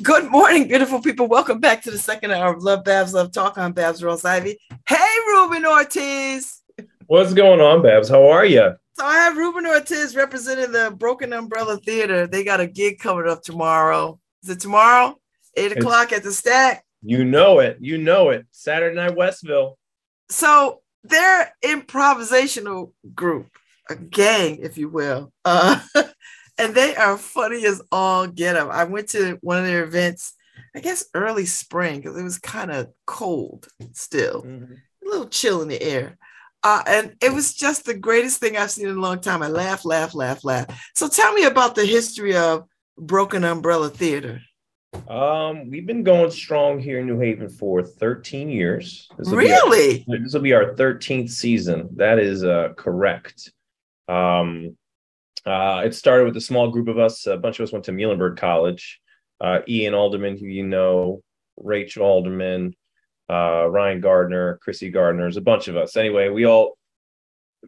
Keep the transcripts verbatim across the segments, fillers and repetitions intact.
Good morning, beautiful people. Welcome back to the second hour of Love Babz, Love Talk. I'm Babz Rawls-Ivy. Hey, Ruben Ortiz. What's going on, Babz? How are you? So I have Ruben Ortiz representing the Broken Umbrella Theatre. They got a gig coming up tomorrow. Is it tomorrow? Eight o'clock it's, at the Stack. You know it. You know it. Saturday night, Westville. So they're improvisational group, a gang, if you will. Uh, and they are funny as all get up. I went to one of their events, I guess early spring, because it was kind of cold still, mm-hmm. a little chill in the air. Uh, and it was just the greatest thing I've seen in a long time. I laugh, laugh, laugh, laugh. So tell me about the history of Broken Umbrella Theater. Um, we've been going strong here in New Haven for thirteen years. This will really? Be our, this will be our thirteenth season. That is uh, correct. Um, uh, it started with a small group of us. A bunch of us went to Muhlenberg College. Uh, Ian Alderman, who you know, Rachel Alderman, uh, Ryan Gardner, Chrissy Gardner. There's a bunch of us. Anyway, we all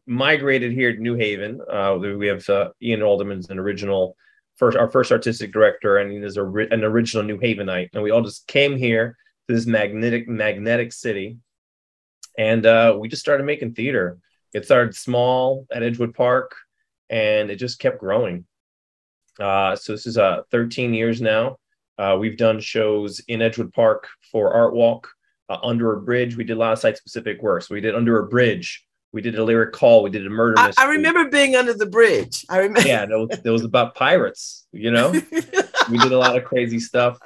migrated here to New Haven. Uh, we have uh, Ian Alderman's an original First, our first artistic director, and he is a, an original New Havenite, and we all just came here to this magnetic, magnetic city, and uh, we just started making theater. It started small at Edgewood Park, and it just kept growing. Uh, so this is uh, thirteen years now. Uh, we've done shows in Edgewood Park for Art Walk, uh, Under a Bridge. We did a lot of site-specific work. So we did Under a Bridge. We did a lyric call. We did a murder mystery. I, I remember being under the bridge. I remember. Yeah, that was, that was about pirates, you know? We did a lot of crazy stuff.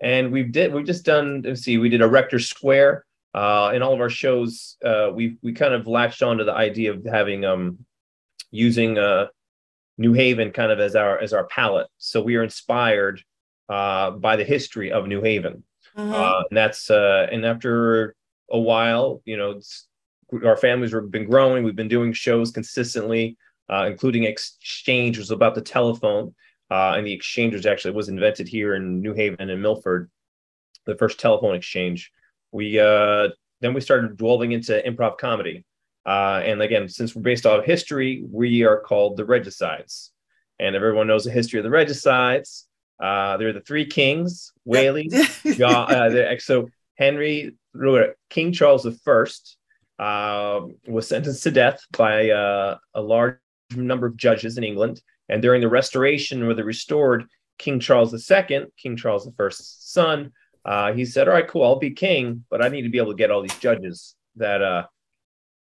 And we did, we've just done, let's see, we did a Rector Square. Uh, in all of our shows, uh, we we kind of latched onto the idea of having, um, using uh, New Haven kind of as our, as our palette. So we are inspired uh, by the history of New Haven. Mm-hmm. Uh, and that's, uh, and after a while, you know, it's, our families have been growing. We've been doing shows consistently, uh, including Exchange, was about the telephone. Uh, and the Exchange was actually was invented here in New Haven and Milford, the first telephone exchange. We uh, then we started delving into improv comedy. Uh, and again, since we're based off history, we are called the Regicides. And everyone knows the history of the Regicides. Uh, they're the three kings, Whaley, John, uh, so Henry, King Charles I, Uh, was sentenced to death by uh, a large number of judges in England. And during the Restoration, where they restored King Charles the Second, King Charles I's son, uh, he said, all right, cool, I'll be king, but I need to be able to get all these judges that, uh,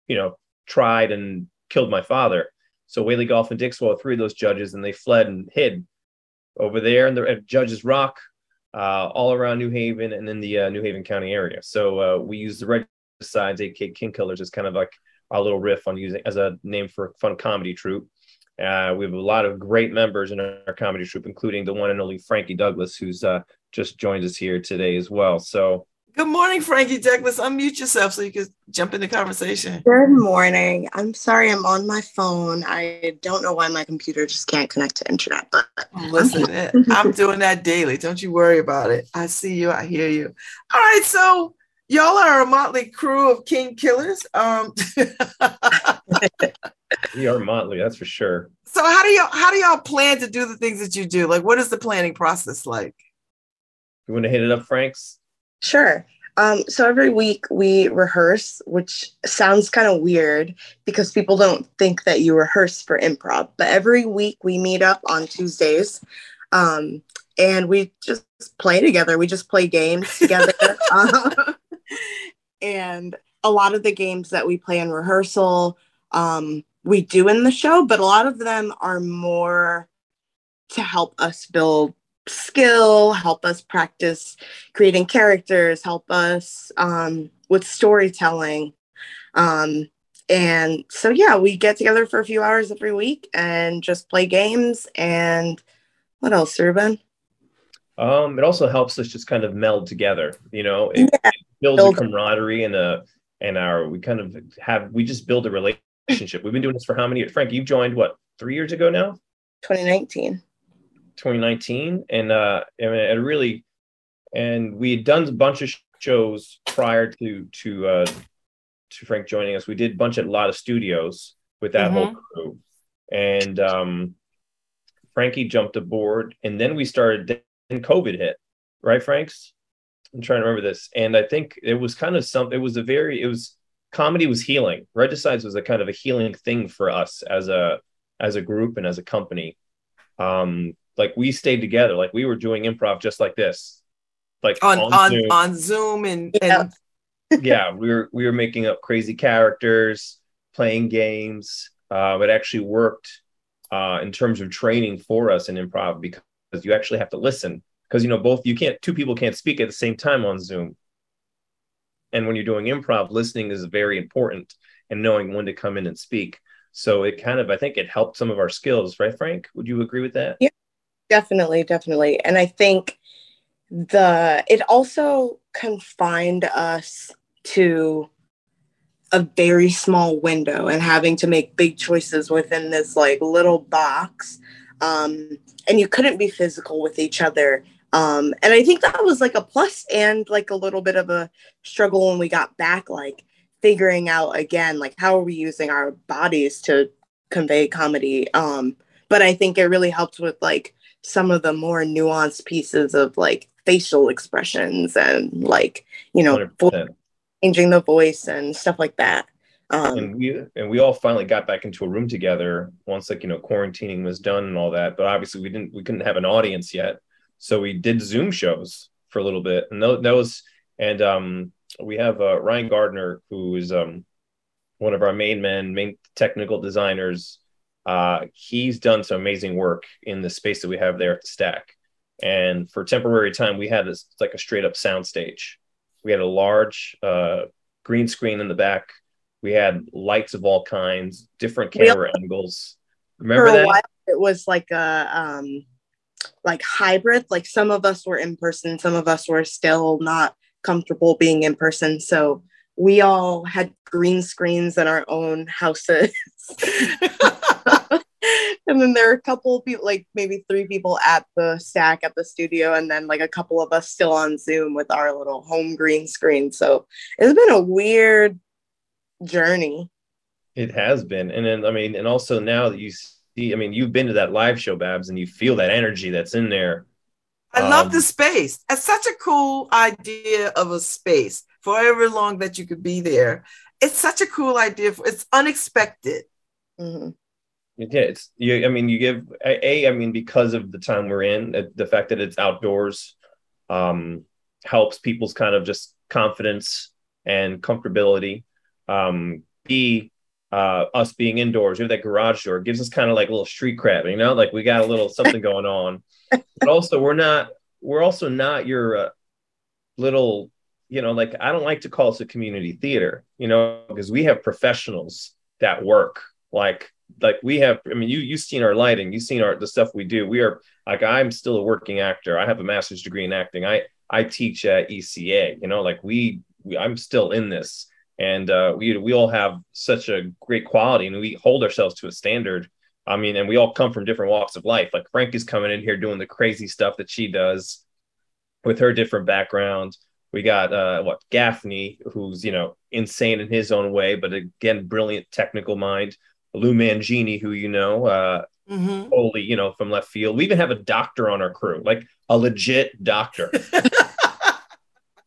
you know, tried and killed my father. So Whaley, Golf, and Dixwell, three of those judges, and they fled and hid over there in the, at Judges Rock, uh, all around New Haven and in the uh, New Haven County area. So uh, we used the red Besides, A K A King Killers is kind of like our little riff on using as a name for a fun comedy troupe. Uh, we have a lot of great members in our, our comedy troupe, including the one and only Frankie Douglas, who's uh, just joined us here today as well. So, good morning, Frankie Douglas. Unmute yourself so you can jump into conversation. Good morning. I'm sorry, I'm on my phone. I don't know why my computer just can't connect to internet. But listen, I'm doing that daily. Don't you worry about it. I see you. I hear you. All right, so. Y'all are a motley crew of king killers. Um, we are motley, that's for sure. So how do y'all how do y'all plan to do the things that you do? Like, what is the planning process like? You want to hit it up, Franks? Sure. Um, so every week we rehearse, which sounds kind of weird because people don't think that you rehearse for improv. But every week we meet up on Tuesdays. Um, and we just play together. We just play games together. um, And a lot of the games that we play in rehearsal, um, we do in the show, but a lot of them are more to help us build skill, help us practice creating characters, help us um, with storytelling. Um, and so, yeah, we get together for a few hours every week and just play games. And what else, Ruben? Um, it also helps us just kind of meld together, you know? It, yeah. Build a camaraderie and a and our we kind of have we just build a relationship. We've been doing this for how many years? Frank, you've joined what, three years ago now? twenty nineteen twenty nineteen and uh and it really and we had done a bunch of shows prior to to uh to Frank joining us. We did a bunch at a lot of studios with that mm-hmm. whole crew, and um Frankie jumped aboard, and then we started. Then COVID hit. right, Franks? I'm trying to remember this. And I think it was kind of some, it was a very, it was, comedy was healing. Regicides was a kind of a healing thing for us as a, as a group and as a company. Um, like we stayed together, like we were doing improv just like this, like on, on, on Zoom, on Zoom and, and... yeah, we were, we were making up crazy characters, playing games. Uh, it actually worked uh, in terms of training for us in improv, because you actually have to listen. Because, you know, both you can't two people can't speak at the same time on Zoom. And when you're doing improv, listening is very important, and knowing when to come in and speak. So it kind of, I think it helped some of our skills. Right, Frank? Would you agree with that? Yeah, definitely. Definitely. And I think the it also confined us to a very small window and having to make big choices within this like little box. Um, and you couldn't be physical with each other. Um, and I think that was like a plus and like a little bit of a struggle when we got back, like figuring out again, like how are we using our bodies to convey comedy? Um, but I think it really helped with like some of the more nuanced pieces of like facial expressions and like, you know, voice, changing the voice and stuff like that. Um, and we and we all finally got back into a room together once, like, you know, quarantining was done and all that. But obviously we didn't we couldn't have an audience yet. So we did Zoom shows for a little bit. And that was and um, we have uh, Ryan Gardner, who is um, one of our main men, main technical designers. Uh, he's done some amazing work in the space that we have there at the Stack. And for temporary time, we had this like a straight up sound stage. We had a large uh, green screen in the back. We had lights of all kinds, different camera also, angles. Remember for that? A while, it was like a um, like hybrid. Like some of us were in person, some of us were still not comfortable being in person. So we all had green screens in our own houses. And then there were a couple of people, like maybe three people at the Stack at the studio, and then like a couple of us still on Zoom with our little home green screen. So it's been a weird journey. It has been. And then I mean, and also now that you see, I mean, you've been to that live show, Babz, and you feel that energy that's in there. I um, love the space. It's such a cool idea of a space for however long that you could be there. It's such a cool idea for, it's unexpected. Mm-hmm. Yeah, it's you. I mean, you give a. I mean, because of the time we're in, the fact that it's outdoors um, helps people's kind of just confidence and comfortability. Um, B, uh, us being indoors, you have that garage door, it gives us kind of like a little street crab, you know, like we got a little something going on, but also we're not, we're also not your uh, little, you know, like, I don't like to call us a community theater, you know, because we have professionals that work like, like we have, I mean, you, you've seen our lighting, you've seen our, the stuff we do. We are like, I'm still a working actor. I have a master's degree in acting. I, I teach at E C A, you know, like we, we I'm still in this. And uh, we we all have such a great quality, and we hold ourselves to a standard. I mean, and we all come from different walks of life. Like Frankie's coming in here doing the crazy stuff that she does with her different background. We got uh, what Gaffney, who's, you know, insane in his own way, but again, brilliant technical mind. Lou Mangini, who, you know, uh, mm-hmm. totally, you know, from left field. We even have a doctor on our crew, like a legit doctor.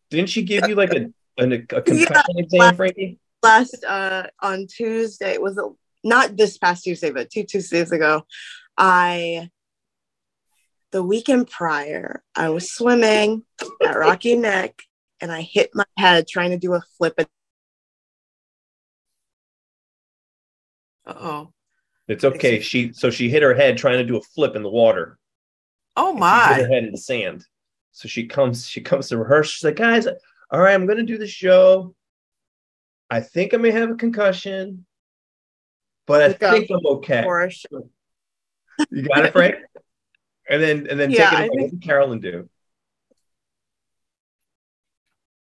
Didn't she give you like a And a, a concussion yeah, exam, last, Frankie? Last, uh, on Tuesday, was it, not this past Tuesday, but two Tuesdays ago, I, the weekend prior, I was swimming at Rocky Neck, and I hit my head trying to do a flip. At- Uh-oh. It's okay. It's- she So she hit her head trying to do a flip in the water. Oh, my. She hit her head in the sand. So she comes, she comes to rehearse. She's like, guys, all right, I'm going to do the show. I think I may have a concussion, but I you think I'm okay. Sure. You got it, Frank? And then and then yeah, take it away. Think... What did Carolyn do?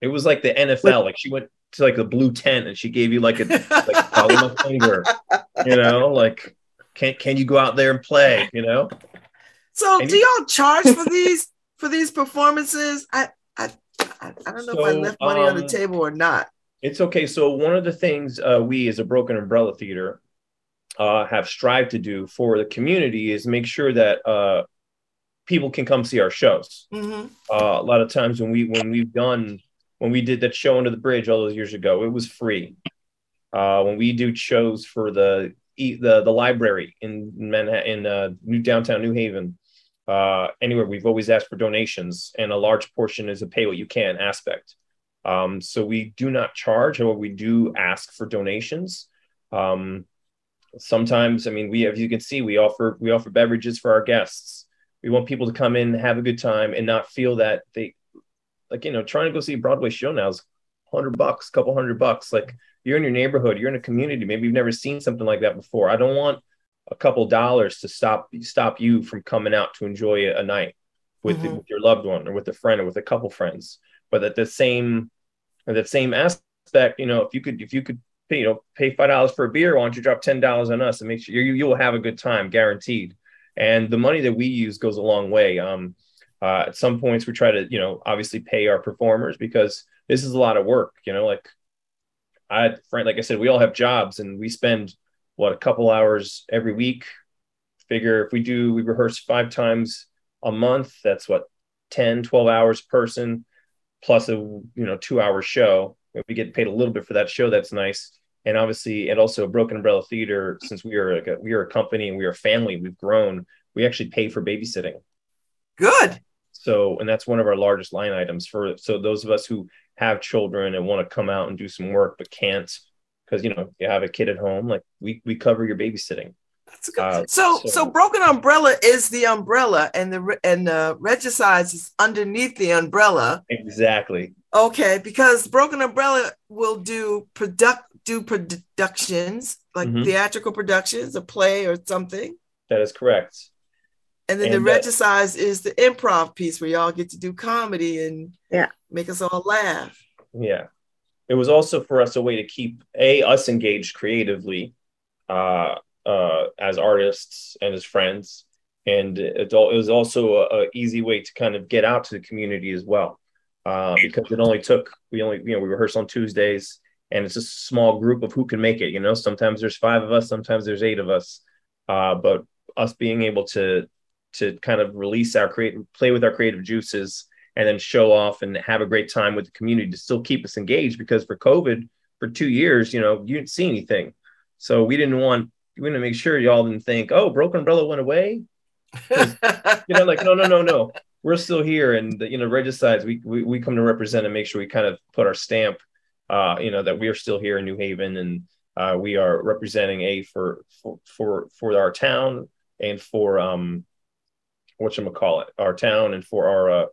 It was like the N F L. What? Like she went to like the blue tent and she gave you like a like follow my finger. You know, like can can you go out there and play, you know? So and do y'all charge for these for these performances? I I I, I don't know so, if I left money um, on the table or not. It's okay. So one of the things uh, we as a Broken Umbrella Theater uh, have strived to do for the community is make sure that uh, people can come see our shows. Mm-hmm. Uh, a lot of times when we when we've done when we did that show under the bridge all those years ago, it was free. Uh, when we do shows for the the the library in Manhattan, in uh, New Downtown New Haven, uh, anywhere, we've always asked for donations, and a large portion is a pay what you can aspect. Um, so we do not charge, however, we do ask for donations. Um, sometimes, I mean, we, as you can see, we offer, we offer beverages for our guests. We want people to come in, have a good time, and not feel that they, like, you know, trying to go see a Broadway show now is a hundred bucks, couple hundred bucks. Like, you're in your neighborhood, you're in a community. Maybe you've never seen something like that before. I don't want a couple dollars to stop, stop you from coming out to enjoy a night with, mm-hmm. with your loved one or with a friend or with a couple friends. But at the same, at the same aspect, you know, if you could, if you could, pay, you know, pay five dollars for a beer, why don't you drop ten dollars on us and make sure you you will have a good time, guaranteed. And the money that we use goes a long way. Um, uh, at some points, we try to, you know, obviously pay our performers, because this is a lot of work. You know, like I, like I said, we all have jobs, and we spend what, a couple hours every week. Figure if we do, we rehearse five times a month. That's what, ten, twelve hours per person, plus a, you know, two hour show. We get paid a little bit for that show. That's nice. And obviously, and also Broken Umbrella Theater, since we are like a, we are a company and we are a family, we've grown, we actually pay for babysitting. Good. So, and that's one of our largest line items for, so those of us who have children and want to come out and do some work, but can't, because, you know, you have a kid at home, like we, we cover your babysitting. That's good. Uh, so, so, so Broken Umbrella is the umbrella, and the and the Regicides is underneath the umbrella. Exactly. Okay, because Broken Umbrella will do product do productions like mm-hmm. theatrical productions, a play or something. That is correct. And then and the that, Regicides is the improv piece where y'all get to do comedy and yeah, make us all laugh. Yeah, it was also for us a way to keep a us engaged creatively. Uh, Uh, as artists and as friends, and it, it was also a, a easy way to kind of get out to the community as well, uh, because it only took we only you know we rehearse on Tuesdays, and it's just a small group of who can make it. You know, sometimes there's five of us, sometimes there's eight of us, uh, but us being able to to kind of release our creative, play with our creative juices, and then show off and have a great time with the community to still keep us engaged, because for COVID for two years, you know, you didn't see anything, so we didn't want. We're going to make sure y'all didn't think, oh, Broken Umbrella went away. You know, like, no, no, no, no. We're still here. And, the, you know, Regicides, we, we we come to represent and make sure we kind of put our stamp, uh, you know, that we are still here in New Haven. And uh, we are representing A for for for, for our town and for um, whatchamacallit, our town and for our uh,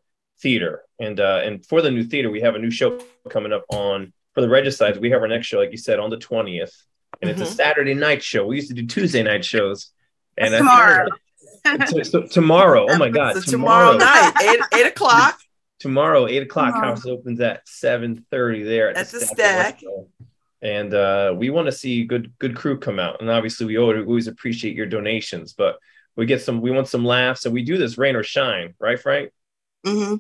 theater. And uh, and for the new theater, we have a new show coming up on, for the Regicides, we have our next show, like you said, on the twentieth. And it's mm-hmm. a Saturday night show. We used to do Tuesday night shows. And tomorrow. I t- t- tomorrow. Oh, my God. So tomorrow, tomorrow night, eight, eight o'clock. Tomorrow, eight o'clock. Tomorrow. House opens at seven thirty there. At That's the Stack. The stack. And uh, we want to see good good crew come out. And obviously, we always appreciate your donations. But we get some. We want some laughs. And we do this rain or shine. Right, Frank? Mm-hmm.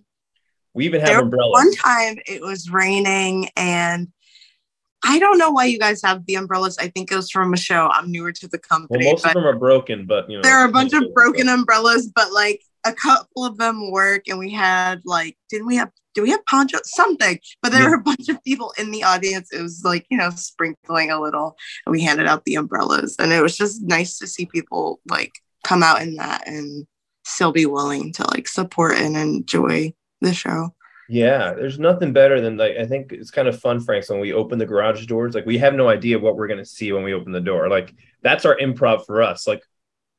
We even have there, umbrellas. One time, it was raining and I don't know why you guys have the umbrellas. I think it was from a show. I'm newer to the company. Well, most of them are broken, but you know there are a bunch of broken umbrellas. But like a couple of them work, and we had like, didn't we have? Do we have poncho something? But there yeah. were a bunch of people in the audience. It was like you know sprinkling a little, and we handed out the umbrellas, and it was just nice to see people like come out in that and still be willing to like support and enjoy the show. Yeah, there's nothing better than like, I think it's kind of fun, Frank, when we open the garage doors, like we have no idea what we're going to see when we open the door. Like that's our improv for us. Like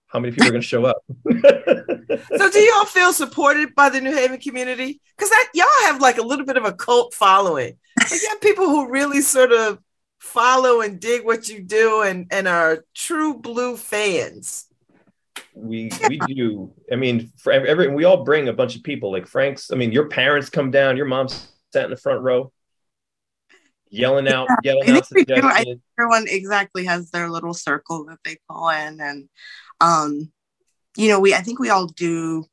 how many people are going to show up? So do y'all feel supported by the New Haven community? Because that y'all have like a little bit of a cult following. Like, you have people who really sort of follow and dig what you do and, and are true blue fans. We we do. I mean, for every we all bring a bunch of people. Like Frank's. I mean, your parents come down. Your mom sat in the front row, yelling out, yeah, yelling I think out. I think everyone exactly has their little circle that they pull in, and um, you know, we. I think we all do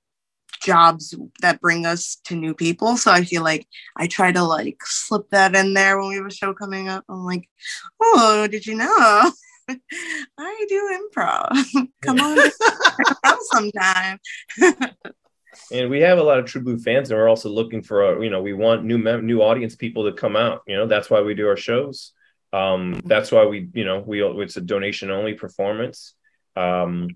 jobs that bring us to new people. So I feel like I try to like slip that in there when we have a show coming up. I'm like, oh, did you know? I do improv. Come on, sometime. And we have a lot of True Blue fans, and we're also looking for, a, you know, we want new mem- new audience people to come out. You know, that's why we do our shows. Um, that's why we, you know, we it's a donation only performance. Um,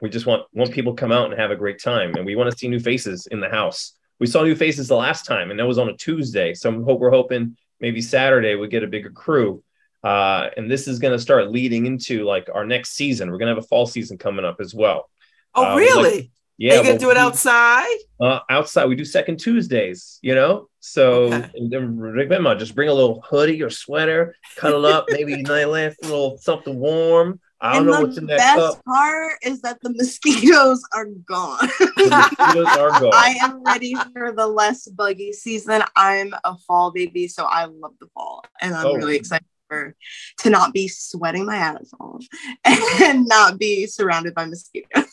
we just want want people to come out and have a great time, and we want to see new faces in the house. We saw new faces the last time, and that was on a Tuesday. So I'm hope we're hoping maybe Saturday we get a bigger crew. Uh, and this is going to start leading into like our next season. We're going to have a fall season coming up as well. Oh, uh, really? Like, yeah. Are you going to well, do it outside? Uh, outside. We do second Tuesdays, you know? So okay. and then, just bring a little hoodie or sweater, cuddle up, maybe night laugh, a little something warm. I don't and know what's in that cup. The best part is that the mosquitoes are gone. The mosquitoes are gone. I am ready for the less buggy season. I'm a fall baby, so I love the fall. And I'm oh. really excited for to not be sweating my ass off and not be surrounded by mosquitoes.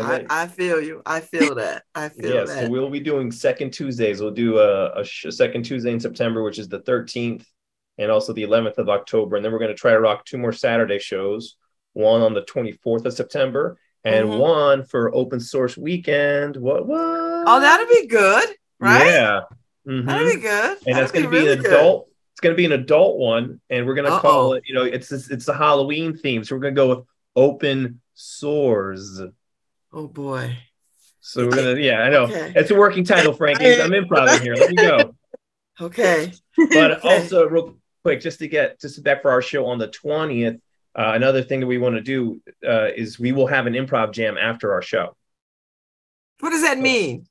I, I feel you. I feel that. I feel yes, that. Yes, so we'll be doing second Tuesdays. We'll do a, a sh- second Tuesday in September, which is the thirteenth. And also the eleventh of October. And then we're going to try to rock two more Saturday shows, one on the twenty-fourth of September and mm-hmm. one for Open Source Weekend. What, what? Oh, that'll be good, right? Yeah. Mm-hmm. That'll be good. And that's going to be, be really an adult. Good. It's going to be an adult one. And we're going to Uh-oh. call it, you know, it's it's a Halloween theme. So we're going to go with Open Source. Oh, boy. So we're going to, yeah, I know. Okay. It's a working title, Frankie. I'm improvising here. Let me go. Okay. But okay. also, real quick, just to get just back for our show on the twentieth, uh, another thing that we want to do uh, is we will have an improv jam after our show. What does that so, mean?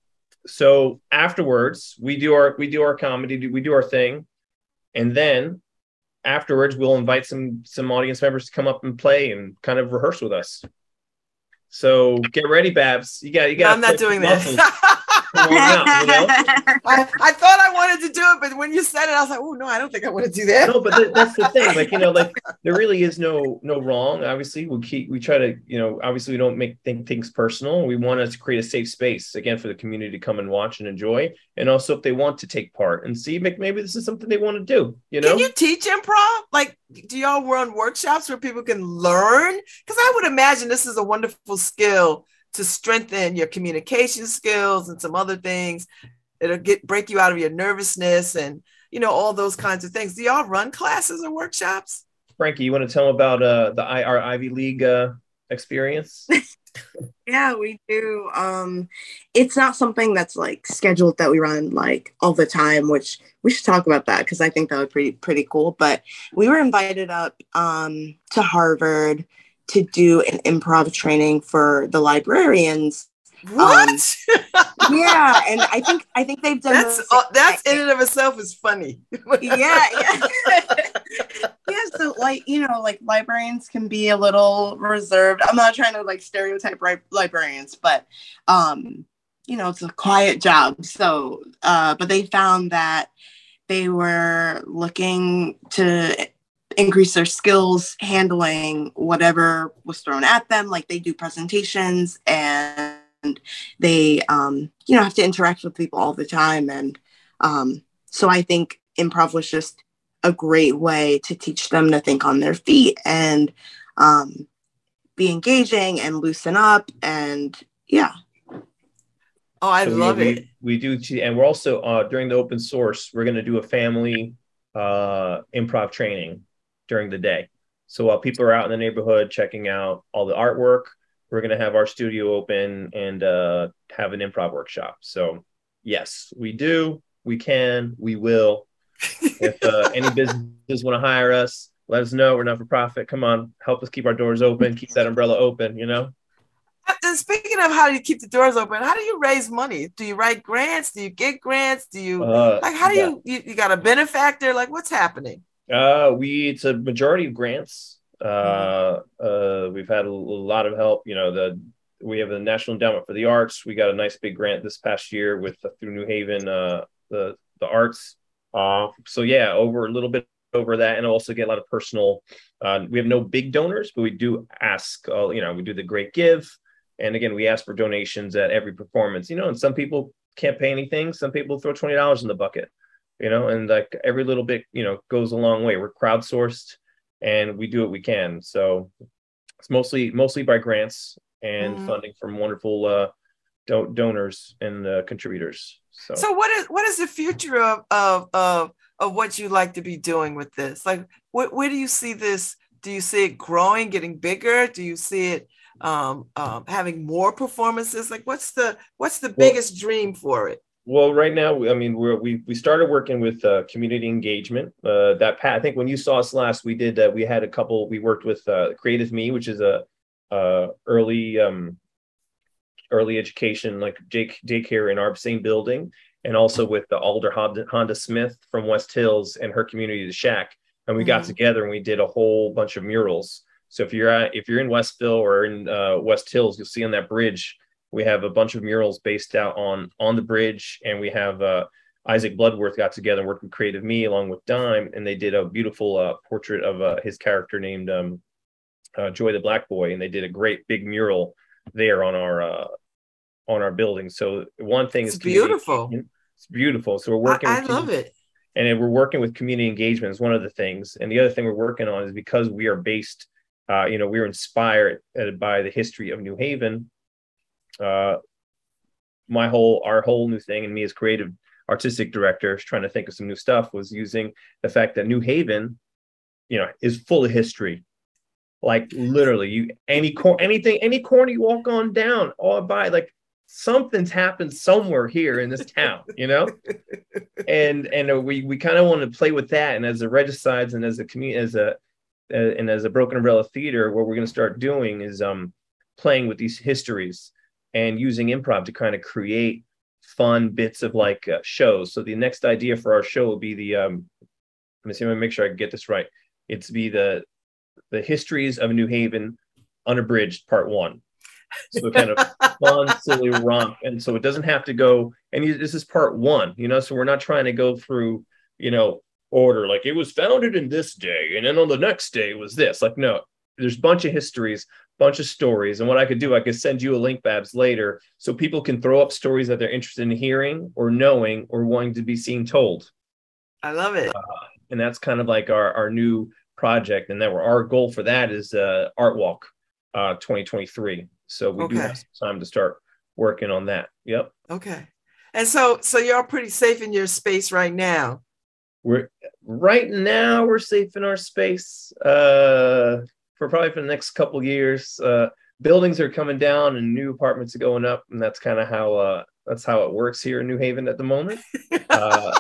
So afterwards, we do our we do our comedy, we do our thing, and then afterwards, we'll invite some some audience members to come up and play and kind of rehearse with us. So get ready, Babz. You got you got. No, I'm not doing this. Out, you know? I, I thought I wanted to do it, but when you said it, I was like, "Oh no, I don't think I want to do that." No, but th- that's the thing. Like you know, like there really is no no wrong. Obviously, we keep we try to you know obviously we don't make think, things personal. We want us to create a safe space again for the community to come and watch and enjoy, and also if they want to take part and see, maybe this is something they want to do. You know, can you teach improv? Like, do y'all run workshops where people can learn? Because I would imagine this is a wonderful skill to strengthen your communication skills and some other things. It'll get break you out of your nervousness and, you know, all those kinds of things. Do y'all run classes or workshops? Frankie, you want to tell them about uh, the I, our Ivy League uh, experience? Yeah, we do. Um, it's not something that's like scheduled that we run like all the time, which we should talk about that because I think that would be pretty, pretty cool. But we were invited up um, to Harvard to do an improv training for the librarians. What? Um, yeah, and I think I think they've done that's uh, that's in and of itself is funny. yeah, yeah, yeah. So like you know, like librarians can be a little reserved. I'm not trying to like stereotype ri- librarians, but um, you know, it's a quiet job. So, uh, but they found that they were looking to increase their skills handling whatever was thrown at them. Like they do presentations and they, um, you know, have to interact with people all the time. And um, so I think improv was just a great way to teach them to think on their feet and um, be engaging and loosen up. And yeah. Oh, I so love we, it. We, we do. And we're also uh, during the open source, we're going to do a family uh, improv training during the day. So while people are out in the neighborhood checking out all the artwork, we're going to have our studio open and uh, have an improv workshop. So yes, we do. We can. We will. If uh, any businesses want to hire us, let us know. We're not for profit. Come on, help us keep our doors open. Keep that umbrella open, you know? And speaking of how do you keep the doors open, how do you raise money? Do you write grants? Do you get grants? Do you uh, like how do yeah. you, you you got a benefactor? Like what's happening? Uh, we it's a majority of grants. Uh, mm-hmm. uh, we've had a, a lot of help. You know, the we have the National Endowment for the Arts. We got a nice big grant this past year with uh, through New Haven uh, the the arts. Uh, so yeah, over a little bit over that, and also get a lot of personal. Uh, we have no big donors, but we do ask. Uh, you know, we do the Great Give. And again, we ask for donations at every performance, you know, and some people can't pay anything. Some people throw twenty dollars in the bucket, you know, and like every little bit, you know, goes a long way. We're crowdsourced and we do what we can. So it's mostly, mostly by grants and mm-hmm. funding from wonderful uh, don- donors and uh, contributors. So, so what is what is the future of of of of what you like to be doing with this? Like, what, where do you see this? Do you see it growing, getting bigger? Do you see it um, um, having more performances? Like, what's the what's the well, biggest dream for it? Well, right now, I mean, we're, we we started working with uh, community engagement. Uh, that Pat, I think when you saw us last, we did uh, we had a couple. We worked with uh, Creative Me, which is a uh, early um, early education like daycare in our same building, and also with the Alder Honda, Honda Smith from West Hills and her community, The Shack. And we mm-hmm. got together and we did a whole bunch of murals. So if you're at, if you're in Westville or in uh, West Hills, you'll see on that bridge, we have a bunch of murals based out on, on the bridge. And we have uh, Isaac Bloodworth got together and worked with Creative Me along with Dime. And they did a beautiful uh, portrait of uh, his character named um, uh, Joy the Black Boy. And they did a great big mural there on our uh, on our building. So one thing it's is beautiful. It's beautiful. So we're working. I, I love it. And we're working with community engagement is one of the things. And the other thing we're working on is because we are based, uh, you know, we were inspired by the history of New Haven. Uh, my whole, our whole new thing, and me as creative artistic director trying to think of some new stuff, was using the fact that New Haven, you know, is full of history. Like literally, you any cor- anything, any corner you walk on down, all by like. Something's happened somewhere here in this town, you know, and and we we kind of want to play with that. And as a Regicides and as a community, as a uh, and as a Broken Umbrella Theater, what we're going to start doing is um playing with these histories and using improv to kind of create fun bits of like uh, shows. So the next idea for our show will be the um let me see, I'm gonna make sure I get this right. It's be the the histories of New Haven unabridged part one. So kind of fun, silly romp. And so it doesn't have to go. And you, this is part one, you know, so we're not trying to go through, you know, order like it was founded in this day. And then on the next day was this. Like, no, there's a bunch of histories, bunch of stories. And what I could do, I could send you a link, Babz, later. So people can throw up stories that they're interested in hearing or knowing or wanting to be seen told. I love it. Uh, and that's kind of like our, our new project. And that we're, our goal for that is uh, Art Walk uh, twenty twenty-three. So we okay. do have some time to start working on that. Yep. Okay. And so, so you're pretty safe in your space right now. We're right now we're safe in our space uh, for probably for the next couple of years. Uh, buildings are coming down and new apartments are going up, and that's kind of how uh, that's how it works here in New Haven at the moment. uh,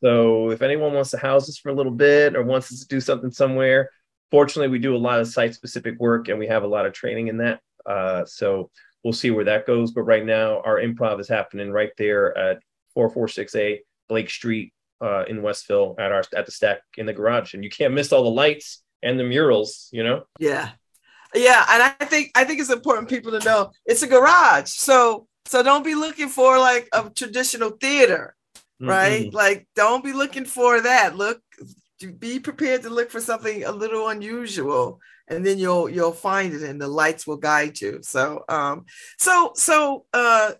so if anyone wants to house us for a little bit or wants us to do something somewhere, fortunately we do a lot of site-specific work and we have a lot of training in that. Uh, so we'll see where that goes. But right now, our improv is happening right there at four forty-six A Blake Street uh, in Westville at our at the Stack in the garage. And you can't miss all the lights and the murals, you know? Yeah. Yeah. And I think I think it's important people to know it's a garage. So so don't be looking for like a traditional theater, right? Mm-hmm. Like, don't be looking for that. Look, be prepared to look for something a little unusual. And then you'll you'll find it, and the lights will guide you. So, um, so so uh,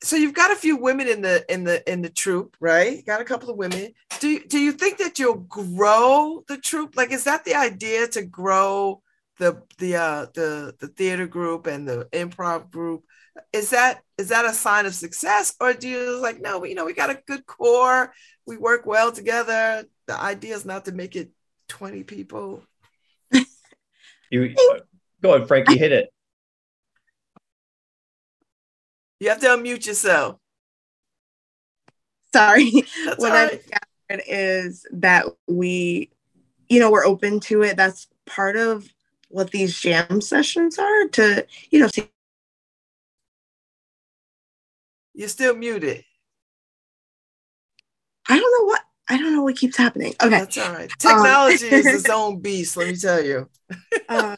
so you've got a few women in the in the in the troupe, right? You got a couple of women. Do you, do you think that you'll grow the troupe? Like, is that the idea, to grow the the uh, the the theater group and the improv group? Is that is that a sign of success, or do you like no? You know, we got a good core. We work well together. The idea is not to make it twenty people. You go ahead, Frankie. Hit it. You have to unmute yourself. Sorry. That's what right. I've gathered is that we, you know, we're open to it. That's part of what these jam sessions are. To you know, see. You're still muted. I don't know what. I don't know what keeps happening. Okay. That's all right. Technology um, is its own beast, let me tell you. uh,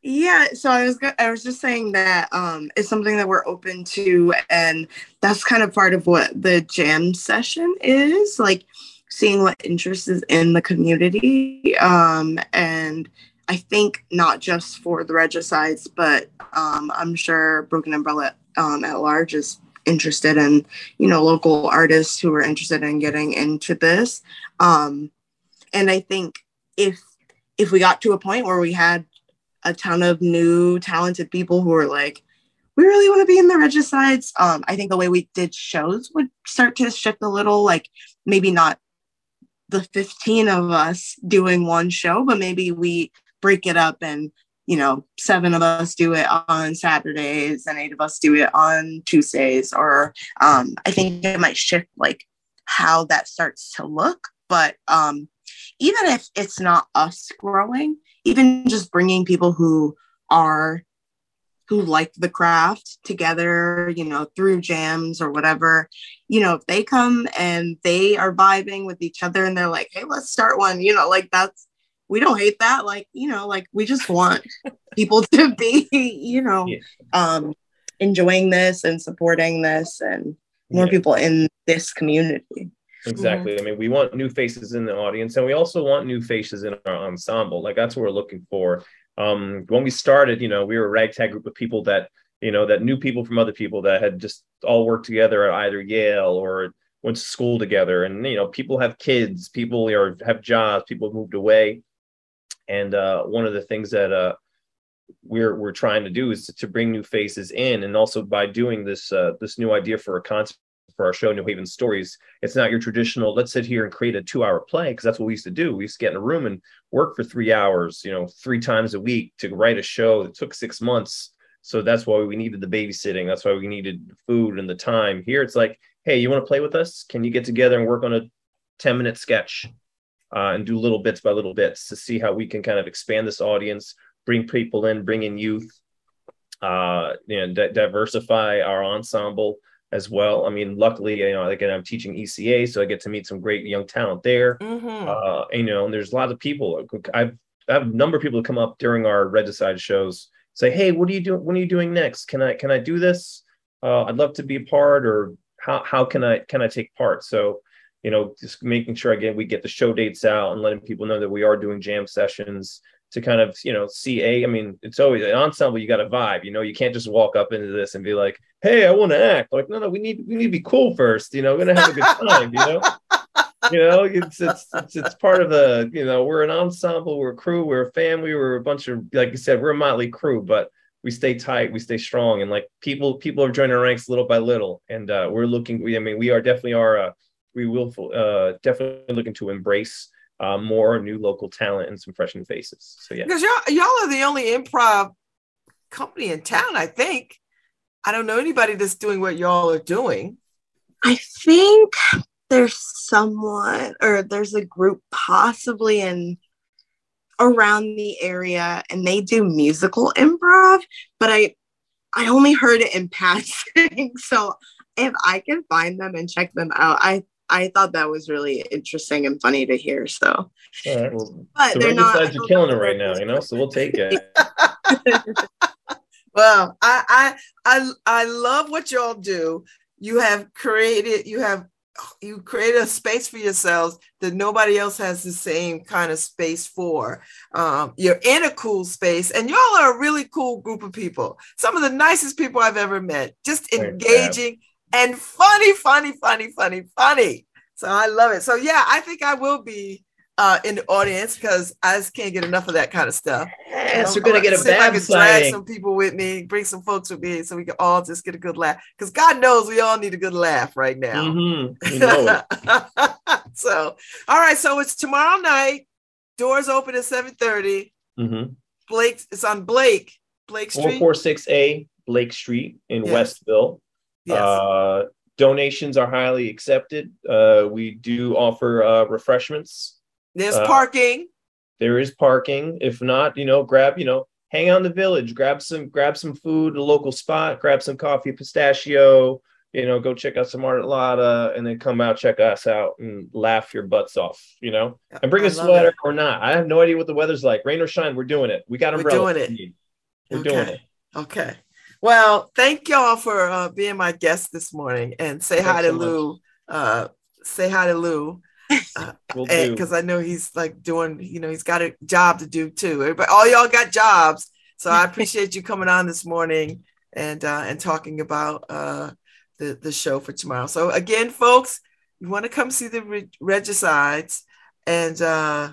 yeah, so I was I was just saying that um, it's something that we're open to, and that's kind of part of what the jam session is, like seeing what interests is in the community. Um, and I think not just for the Regicides, but um, I'm sure Broken Umbrella um, at large is interested in, you know, local artists who are interested in getting into this. Um, and I think if if we got to a point where we had a ton of new talented people who were like, we really want to be in the Regicides. Um, I think the way we did shows would start to shift a little, like maybe not the fifteen of us doing one show, but maybe we break it up and, you know, seven of us do it on Saturdays and eight of us do it on Tuesdays. Or um, I think it might shift like how that starts to look. But um, even if it's not us growing, even just bringing people who are, who like the craft together, you know, through jams or whatever, you know, if they come and they are vibing with each other and they're like, hey, let's start one, you know, like that's, we don't hate that. Like, you know, like we just want people to be, you know, yeah. um, enjoying this and supporting this and more yeah. people in this community. Exactly. Mm-hmm. I mean, we want new faces in the audience and we also want new faces in our ensemble. Like that's what we're looking for. Um, when we started, you know, we were a ragtag group of people that, you know, that knew people from other people that had just all worked together at either Yale or went to school together. And, you know, people have kids, people or have jobs, people have moved away. And uh, one of the things that uh, we're we're trying to do is to, to bring new faces in. And also by doing this, uh, this new idea for a concept for our show, New Haven Stories, it's not your traditional, let's sit here and create a two hour play, because that's what we used to do. We used to get in a room and work for three hours, you know, three times a week to write a show that took six months. So that's why we needed the babysitting. That's why we needed food and the time. Here it's like, hey, you want to play with us? Can you get together and work on a ten minute sketch uh, and do little bits by little bits to see how we can kind of expand this audience, bring people in, bring in youth, uh, and d- diversify our ensemble as well. I mean, luckily, you know, again, I'm teaching E C A, so I get to meet some great young talent there. Mm-hmm. Uh, you know, and there's a lot of people. I've, I have a number of people who come up during our Regicide shows, say, "Hey, what are you doing? What are you doing next? Can I can I do this? Uh, I'd love to be a part, or how how can I can I take part?" So, you know, just making sure again we get the show dates out and letting people know that we are doing jam sessions to kind of, you know, see a. I mean, it's always an ensemble. You got to vibe. You know, you can't just walk up into this and be like, "Hey, I want to act." Like, no, no, we need we need to be cool first. You know, we're gonna have a good time. You know, you know, it's it's it's, it's part of the. You know, we're an ensemble. We're a crew. We're a family. We're a bunch of, like you said, we're a motley crew, but we stay tight. We stay strong. And like people, people are joining our ranks little by little. And uh, we're looking. We, I mean, we are definitely are. Uh, we will uh, definitely looking to embrace Uh, more new local talent and some fresh new faces. So yeah, because y'all, y'all are the only improv company in town, I think. I don't know anybody that's doing what y'all are doing. I think there's someone, or there's a group possibly in around the area, and they do musical improv. But I, I only heard it in passing. So if I can find them and check them out, I. I thought that was really interesting and funny to hear. So, all right, well, but so they're not are killing it right now, you know. So we'll take it. Well, I, I I I love what y'all do. You have created you have you created a space for yourselves that nobody else has the same kind of space for. Um, you're in a cool space, and y'all are a really cool group of people. Some of the nicest people I've ever met. Just engaging. And funny, funny, funny, funny, funny. So I love it. So yeah, I think I will be uh, in the audience because I just can't get enough of that kind of stuff. Yes, we're going to get a Babz sighting. Drag some people with me, bring some folks with me so we can all just get a good laugh. Because God knows we all need a good laugh right now. Mm-hmm. You know it. So, all right. So it's tomorrow night. Doors open at seven thirty. Mm-hmm. Blake, it's on Blake. Blake Street. four forty-six A Blake Street in yes. Westville. Yes. Uh, donations are highly accepted. Uh, we do offer uh, refreshments. There's uh, parking. There is parking. If not, you know, grab, you know, hang out in the village, grab some, grab some food at a local spot, grab some coffee, pistachio, you know, go check out some art at Lada, and then come out, check us out and laugh your butts off, you know, and bring I a sweater it. Or not. I have no idea what the weather's like. Rain or shine, we're doing it. We got umbrellas. We're doing it. We're okay. doing it. Okay. Well, thank y'all for uh, being my guest this morning, and say Thanks hi to so Lou. Uh, say hi to Lou, because uh, I know he's like doing, you know, he's got a job to do too. Everybody, all y'all got jobs, so I appreciate you coming on this morning and uh, and talking about uh, the the show for tomorrow. So again, folks, you want to come see the Re- Regicides and uh,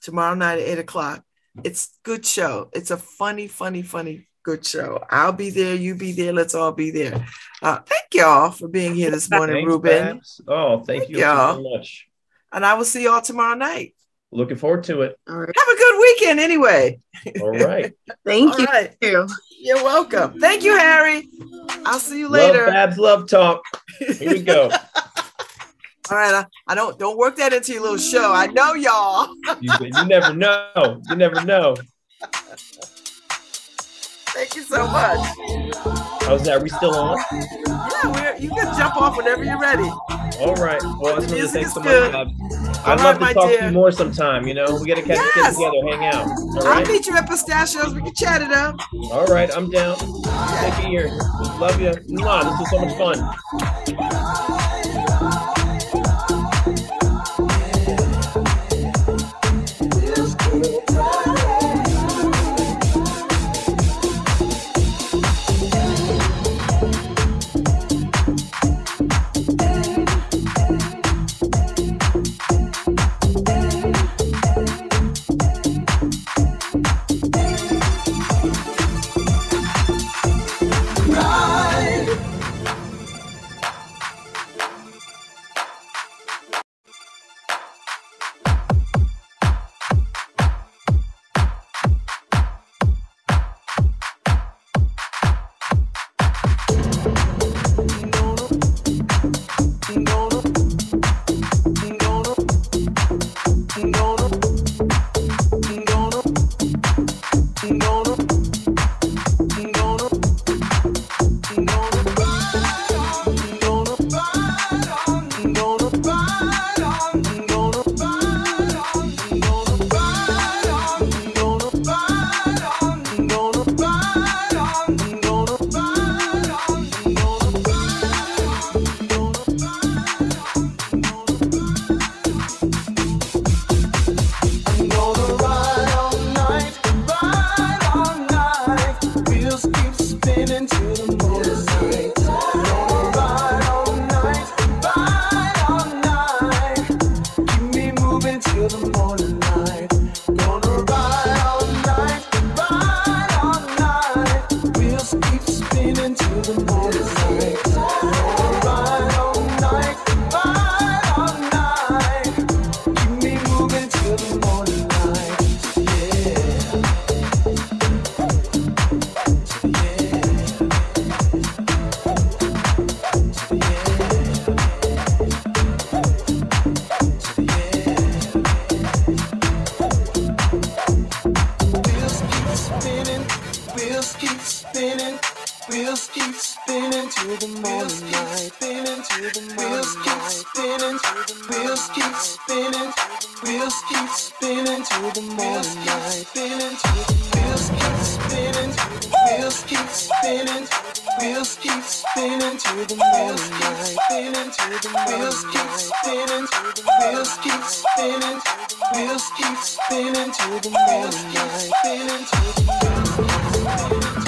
tomorrow night at eight o'clock. It's a good show. It's a funny, funny, funny. Good show. I'll be there. You be there. Let's all be there. Uh, thank y'all for being here this morning, Thanks, Ruben. Babz. Oh, thank, thank you y'all. so much. And I will see y'all tomorrow night. Looking forward to it. All right. Have a good weekend anyway. All right. Thank all you. Right. You're welcome. Thank you, Harry. I'll see you later. Love Babz, love talk. Here we go. All right. I, I don't don't work that into your little show. I know y'all. you, you never know. You never know. Thank you so much. How's that? Are we still on? Yeah, we're, you can jump off whenever you're ready. All right. Well, I just want to thank so much. I'd love to talk to you more sometime. You know, we got to catch yes. together, hang out. All right? I'll meet you at Pistachios. We can chat it up. All right. I'm down. Yeah. Take it here. Love you. Mwah, this was so much fun. Spinning to the morning light, spinning to the morning light.